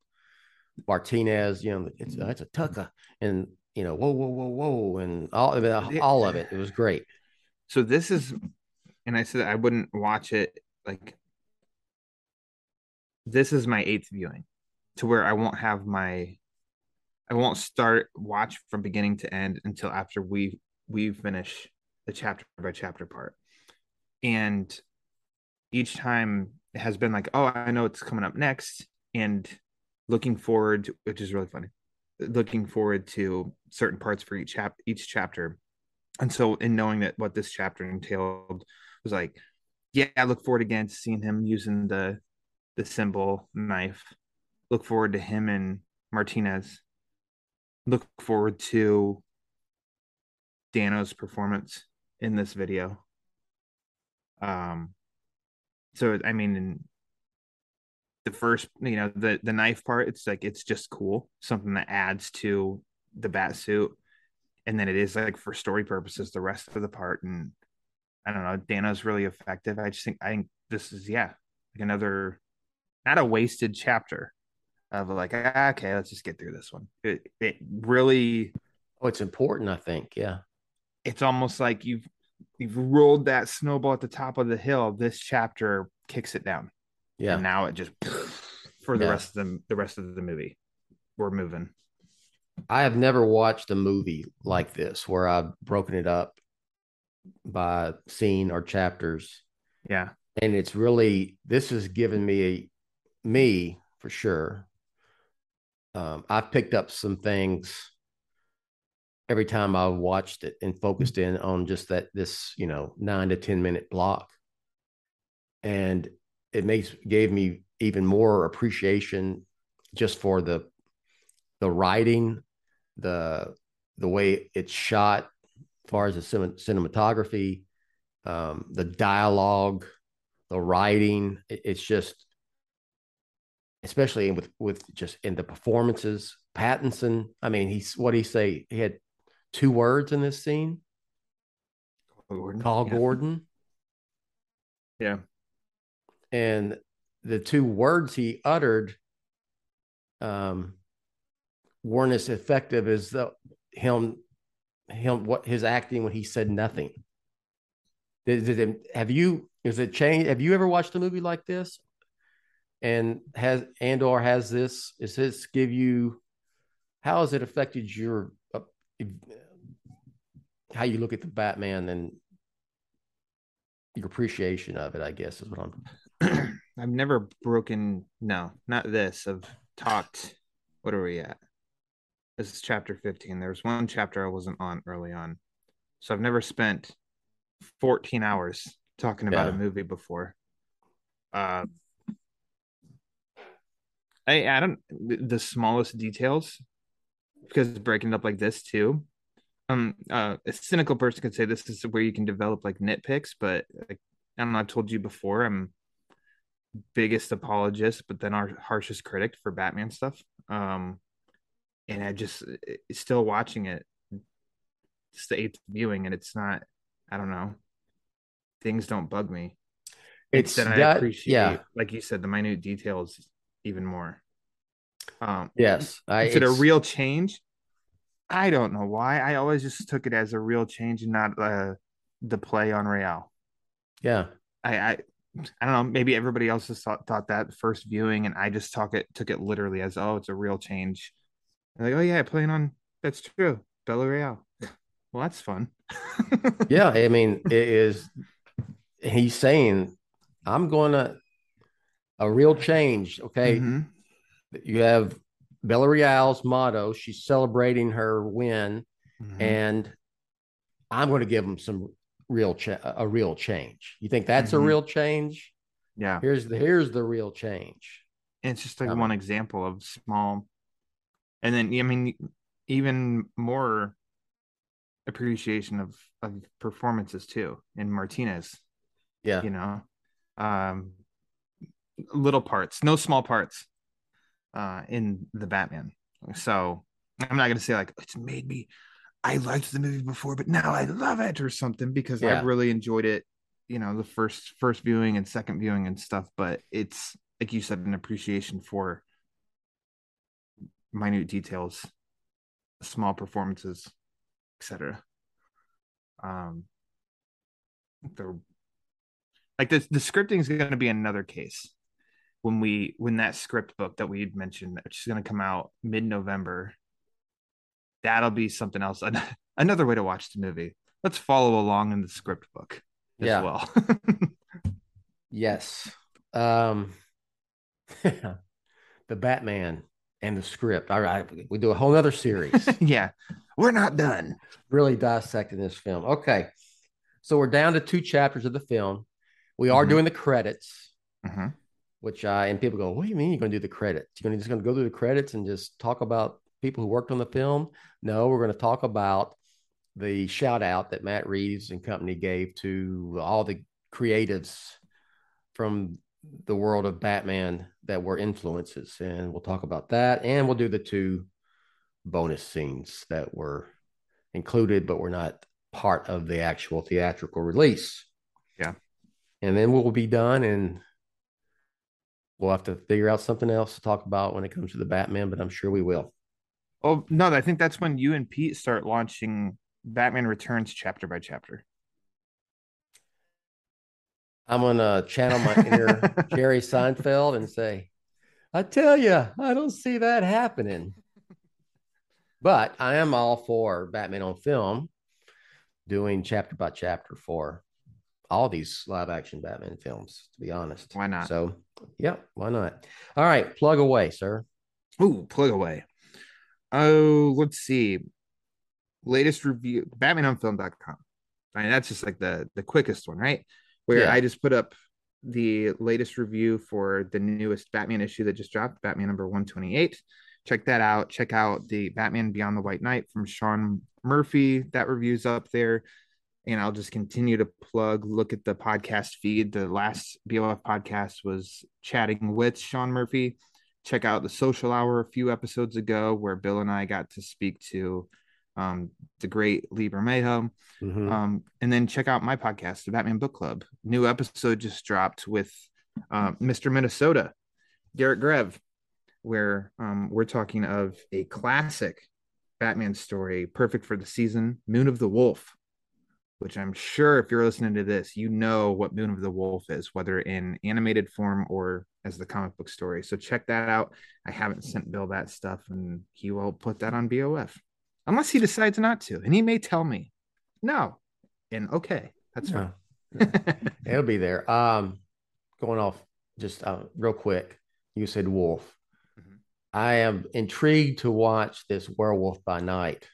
Martinez, you know, it's a tucker and, you know, whoa. And all of it. It was great. So this is, and I said I wouldn't watch it, like this is my 8th viewing to where I won't watch from beginning to end until after we finish the chapter by chapter part. And each time it has been like, oh, I know it's coming up next, and looking forward, which is really funny, looking forward to certain parts for each chapter. And so in knowing that what this chapter entailed, was like, yeah, I look forward again to seeing him using the symbol knife. Look forward to him and Martinez. Look forward to Dano's performance in this video. So I mean, in the first, you know, the knife part, it's like, it's just cool, something that adds to the bat suit. And then it is like for story purposes, the rest of the part. And I don't know, Dano's really effective. I think this is, yeah, like another, not a wasted chapter of like, okay, let's just get through this one. It really, it's important, I think. Yeah. It's almost like you've rolled that snowball at the top of the hill. This chapter kicks it down. Yeah. And now it just for the rest of the rest of the movie. We're moving. I have never watched a movie like this where I've broken it up by scene or chapters. Yeah. And it's really, this has given me for sure. I've picked up some things every time I watched it and focused in on just this, 9 to 10 minute block. And it gave me even more appreciation just for the writing, the way it's shot, as far as the cinematography, the dialogue, the writing. It's just, especially with just in the performances, Pattinson. I mean, he had 2 words in this scene. Gordon. Yeah. And the 2 words he uttered weren't as effective as his acting when he said nothing. Have you ever watched a movie like this? And has this? Is this give you? How has it affected your how you look at the Batman and your appreciation of it? I guess is what I'm. I've never broken. No, not this. I've talked. What are we at? This is chapter 15. There was one chapter I wasn't on early on, so I've never spent 14 hours talking about a movie before. I don't, the smallest details, because breaking it up like this too, a cynical person could say this is where you can develop like nitpicks, but like, I don't know, I've told you before, I'm biggest apologist, but then our harshest critic for Batman stuff. And I just, still watching it, it's the 8th viewing, and it's not, I don't know, things don't bug me. It's that I appreciate, like you said, the minute details even more. Is it a real change? I don't know why. I always just took it as a real change and not the play on Real. Yeah. I don't know. Maybe everybody else has thought that first viewing, and I just took it literally as, oh, it's a real change. And like, oh yeah, playing on, that's true, Bella Real. Well, that's fun. Yeah, I mean, it is. He's saying, I'm going to a real change. Okay. Mm-hmm. You have Bella Real's motto. She's celebrating her win. Mm-hmm. And I'm going to give them some real change. You think that's a real change? Yeah. Here's the real change. And it's just like one example of small. And then, I mean, even more appreciation of performances too in Martinez. Yeah. Little parts, no small parts in the Batman. So I'm not going to say like, it's made me, I liked the movie before, but now I love it or something, because I really enjoyed it, the first viewing and second viewing and stuff. But it's, like you said, an appreciation for minute details, small performances, etc. The scripting is going to be another case. When that script book that we had mentioned, which is going to come out mid-November, that'll be something else. Another way to watch the movie. Let's follow along in the script book as well. Yes. The Batman and the script. All right. We do a whole other series. Yeah. We're not done. Really dissecting this film. Okay. So we're down to 2 chapters of the film. We are doing the credits. Mm-hmm. And people go, what do you mean you're going to do the credits? You're just going to go through the credits and just talk about people who worked on the film? No, we're going to talk about the shout out that Matt Reeves and company gave to all the creatives from the world of Batman that were influences. And we'll talk about that. And we'll do the two bonus scenes that were included, but were not part of the actual theatrical release. Yeah. And then we'll be done, and we'll have to figure out something else to talk about when it comes to the Batman, but I'm sure we will. Oh, no, I think that's when you and Pete start launching Batman Returns chapter by chapter. I'm going to channel my inner Jerry Seinfeld and say, I tell you, I don't see that happening. But I am all for Batman on film doing chapter by chapter for all these live action Batman films, to be honest. Why not? So, yeah, why not? All right. Plug away, sir. Ooh, plug away. Oh, let's see. Latest review, Batmanonfilm.com. I mean, that's just like the quickest one, right? Where yeah. I just put up the latest review for the newest Batman issue that just dropped, Batman number 128. Check that out. Check out the Batman Beyond the White Knight from Sean Murphy. That review's up there. And I'll just continue to plug, look at the podcast feed. The last BLF podcast was chatting with Sean Murphy. Check out the Social Hour a few episodes ago where Bill and I got to speak to the great Lee Bermejo. Mm-hmm. And then check out my podcast, the Batman Book Club. New episode just dropped with Mr. Minnesota, Garrett Grev, where we're talking of a classic Batman story, perfect for the season, Moon of the Wolf. Which I'm sure if you're listening to this, you know what Moon of the Wolf is, whether in animated form or as the comic book story. So check that out. I haven't sent Bill that stuff, and he will put that on BOF. Unless he decides not to. And he may tell me, no. And okay, that's fine. No. It'll be there. Going off just real quick, you said wolf. Mm-hmm. I am intrigued to watch this Werewolf by Night.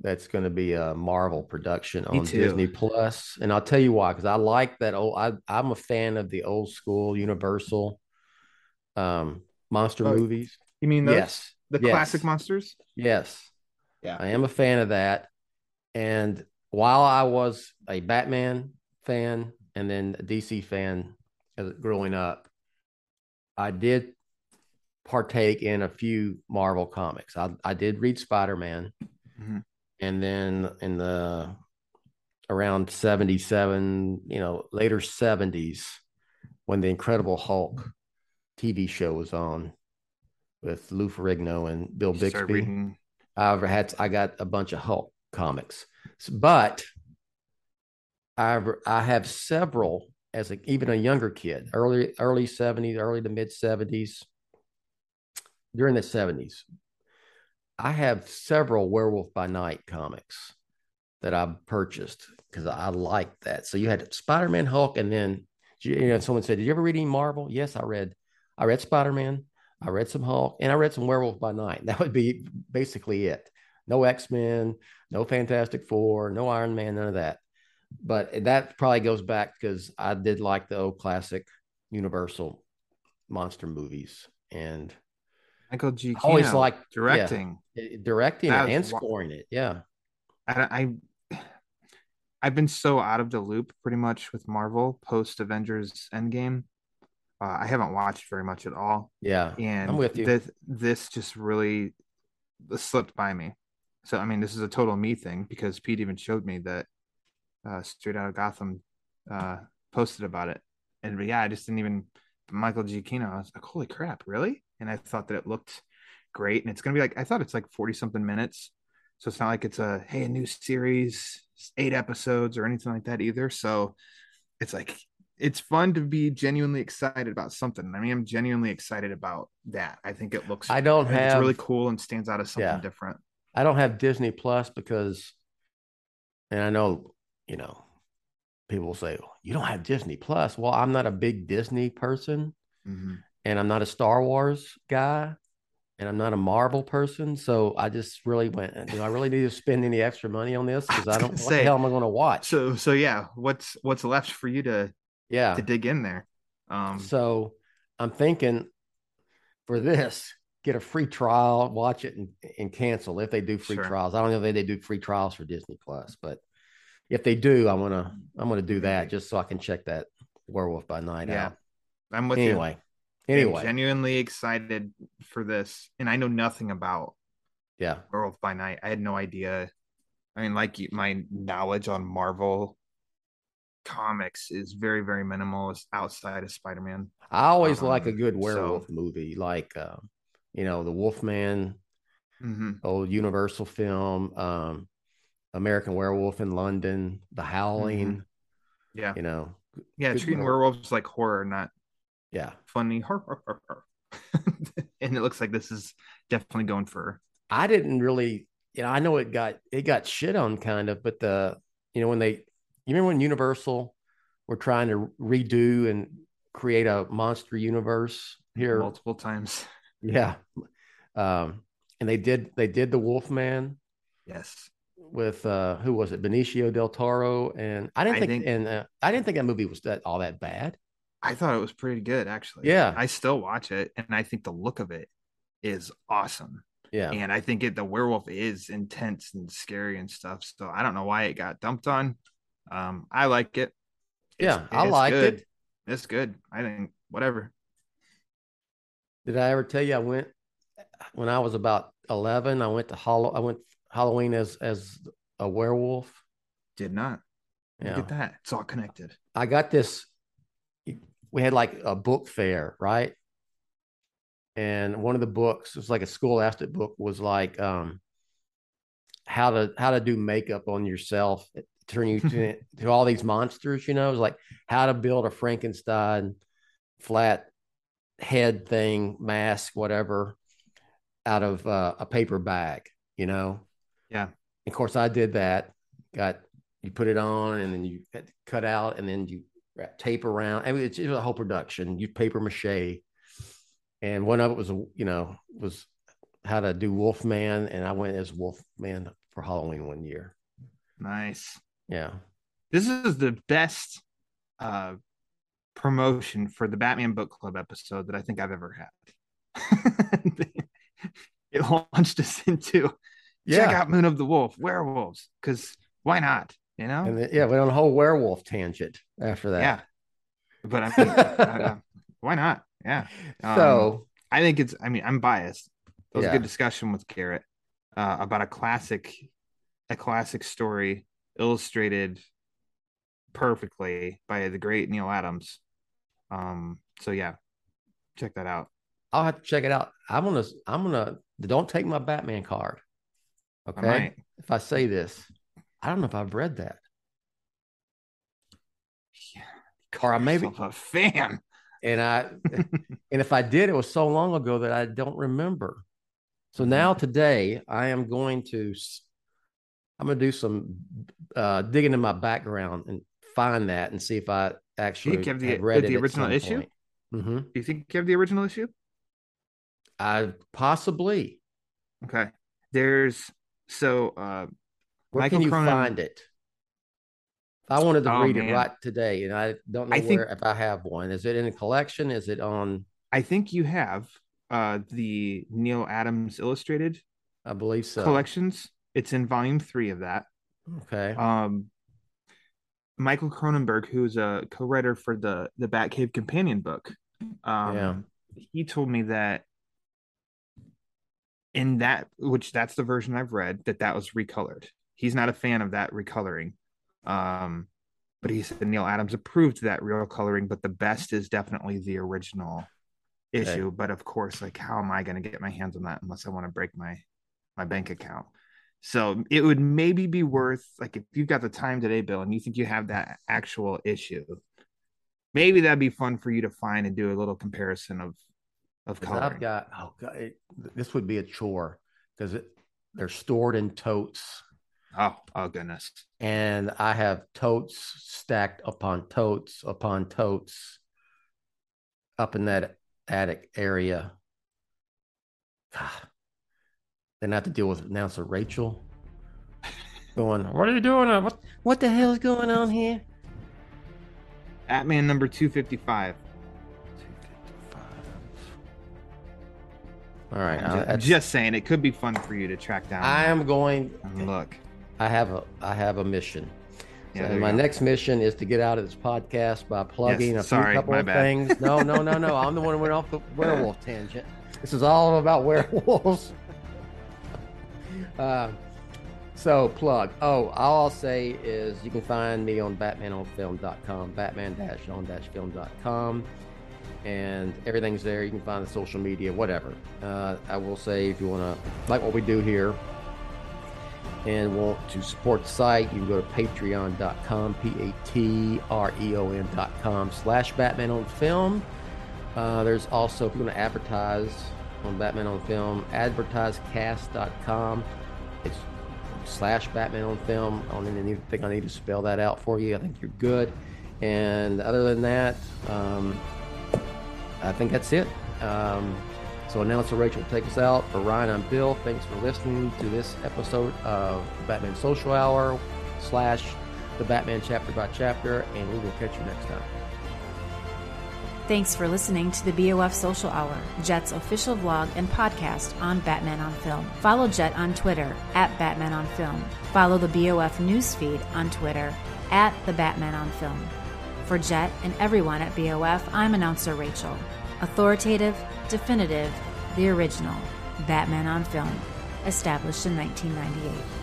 That's going to be a Marvel production on Disney Plus. And I'll tell you why, because I like that. I'm a fan of the old school Universal monster movies. You mean those? Yes. The classic monsters? Yes. Yeah. I am a fan of that. And while I was a Batman fan and then a DC fan growing up, I did partake in a few Marvel comics. I did read Spider-Man. Mm-hmm. And then in the around 77, later 70s, when the Incredible Hulk TV show was on with Lou Ferrigno and Bill Bixby, I got a bunch of Hulk comics. But I have several as even a younger kid, early 70s, early to mid 70s, during the 70s. I have several Werewolf by Night comics that I purchased because I like that. So you had Spider-Man, Hulk, and then someone said, "Did you ever read any Marvel?" Yes, I read Spider-Man, I read some Hulk, and I read some Werewolf by Night. That would be basically it. No X-Men, no Fantastic Four, no Iron Man, none of that. But that probably goes back because I did like the old classic Universal monster movies and. Michael G. I always like directing, and scoring it. Yeah, I've been so out of the loop pretty much with Marvel post Avengers Endgame. I haven't watched very much at all. Yeah, and I'm with you. This just really slipped by me. So I mean, this is a total me thing because Pete even showed me that Straight Outta Gotham posted about it, and yeah, I just didn't even Michael G. Keoghan. I was like, holy crap, really? And I thought that it looked great. And it's going to be I thought it's 40 something minutes. So it's not like it's a new series, 8 episodes or anything like that either. So it's fun to be genuinely excited about something. I mean, I'm genuinely excited about that. I think it looks, it's really cool and stands out as something different. I don't have Disney Plus because, and I know, people will say, well, you don't have Disney Plus. Well, I'm not a big Disney person. Mm-hmm. And I'm not a Star Wars guy, and I'm not a Marvel person, so I just really went, do I really need to spend any extra money on this? Because I don't. What the hell am I going to watch? So yeah, what's left for you to dig in there? So I'm thinking for this, get a free trial, watch it, and cancel if they do free trials. I don't know if they do free trials for Disney Plus, but if they do, I'm gonna do that just so I can check that Werewolf by Night out. I'm with you. Anyway, I'm genuinely excited for this, and I know nothing about Werewolf by Night. I had no idea. I mean, like, my knowledge on Marvel comics is very, very minimal outside of Spider-Man. I always like a good werewolf movie, like The Wolfman, old Universal film, American Werewolf in London, The Howling. Treating werewolves like horror, not funny horror. And it looks like this is definitely going for. I didn't really, I know it got shit on kind of, but you remember when Universal were trying to redo and create a monster universe here multiple times. Yeah. And they did the Wolfman. Yes. With who was it? Benicio del Toro. And I didn't think that movie was all that bad. I thought it was pretty good, actually. Yeah. I still watch it, and I think the look of it is awesome. Yeah. And I think the werewolf is intense and scary and stuff. So I don't know why it got dumped on. I like it. I liked it. It's good. I think whatever. Did I ever tell you when I was about 11? I went to Halloween as a werewolf. Did not. Yeah. Look at that. It's all connected. I got this. We had like a book fair, right? And one of the books, it was like a scholastic book, was like how to do makeup on yourself. Turn you to all these monsters, it was like how to build a Frankenstein flat head thing, mask, whatever, out of a paper bag, Of course, I did that. You put it on, and then you cut out, and then you wrap tape around. I mean, it was a whole production. You paper mache, and one of it was was how to do Wolfman, and I went as Wolfman for Halloween one year. Nice. Yeah. This is the best promotion for the Batman Book Club episode that I think I've ever had. It launched us into check out Moon of the Wolf, werewolves, because why not? And we're on a whole werewolf tangent after that. Yeah. But I mean, why not? Yeah. So I think I'm biased. It was a good discussion with Garrett about a classic story illustrated perfectly by the great Neil Adams. Check that out. I'll have to check it out. I'm gonna don't take my Batman card. Okay. Right. If I say this, I don't know if I've read that. Yeah. Or I maybe a fan. And and if I did, it was so long ago that I don't remember. So now today I am going to do some digging in my background and find that and see if I actually read the original issue. Mm-hmm. Do you think you have the original issue? Possibly. Okay. Where Michael can you find it? I wanted to read it right today, and I don't know if I have one. Is it in a collection? Is it on? I think you have the Neil Adams illustrated. I believe so. Collections. It's in volume 3 of that. Okay. Michael Cronenberg, who's a co-writer for the Batcave Companion book, he told me that in that, which that's the version I've read, that was recolored. He's not a fan of that recoloring. But he said Neil Adams approved that real coloring, but the best is definitely the original issue. But of course, how am I going to get my hands on that unless I want to break my bank account? So it would maybe be worth, if you've got the time today, Bill, and you think you have that actual issue, maybe that'd be fun for you to find and do a little comparison of color. I've got this would be a chore because they're stored in totes. Oh goodness! And I have totes stacked upon totes up in that attic area. Then I have to deal with announcer Rachel going, what are you doing? What the hell is going on here? Batman number 255. All right. I'm just saying, it could be fun for you to track down. I am going. Look, I have a mission. Yeah, so my next mission is to get out of this podcast by plugging a couple of things. No. I'm the one who went off the werewolf tangent. This is all about werewolves. So plug. Oh, all I'll say is you can find me on Batmanonfilm.com, Batman-on-film.com. And everything's there. You can find the social media, whatever. I will say, if you want to like what we do here and want to support the site, you can go to patreon.com, patreon.com/Batman on Film. There's also, if you want to advertise on Batman on Film, advertisecast.com. It's /Batman on Film. I don't even think I need to spell that out for you. I think you're good. And other than that, I think that's it. So now it's Rachel to take us out. For Ryan, I'm Bill. Thanks for listening to this episode of the Batman Social Hour / the Batman Chapter by Chapter, and we will catch you next time. Thanks for listening to the BOF Social Hour, Jet's official vlog and podcast on Batman on Film. Follow Jet on Twitter @BatmanOnFilm. Follow the BOF newsfeed on Twitter @TheBatmanOnFilm. For Jet and everyone at BOF, I'm announcer Rachel. Authoritative, definitive, the original, Batman on Film, established in 1998.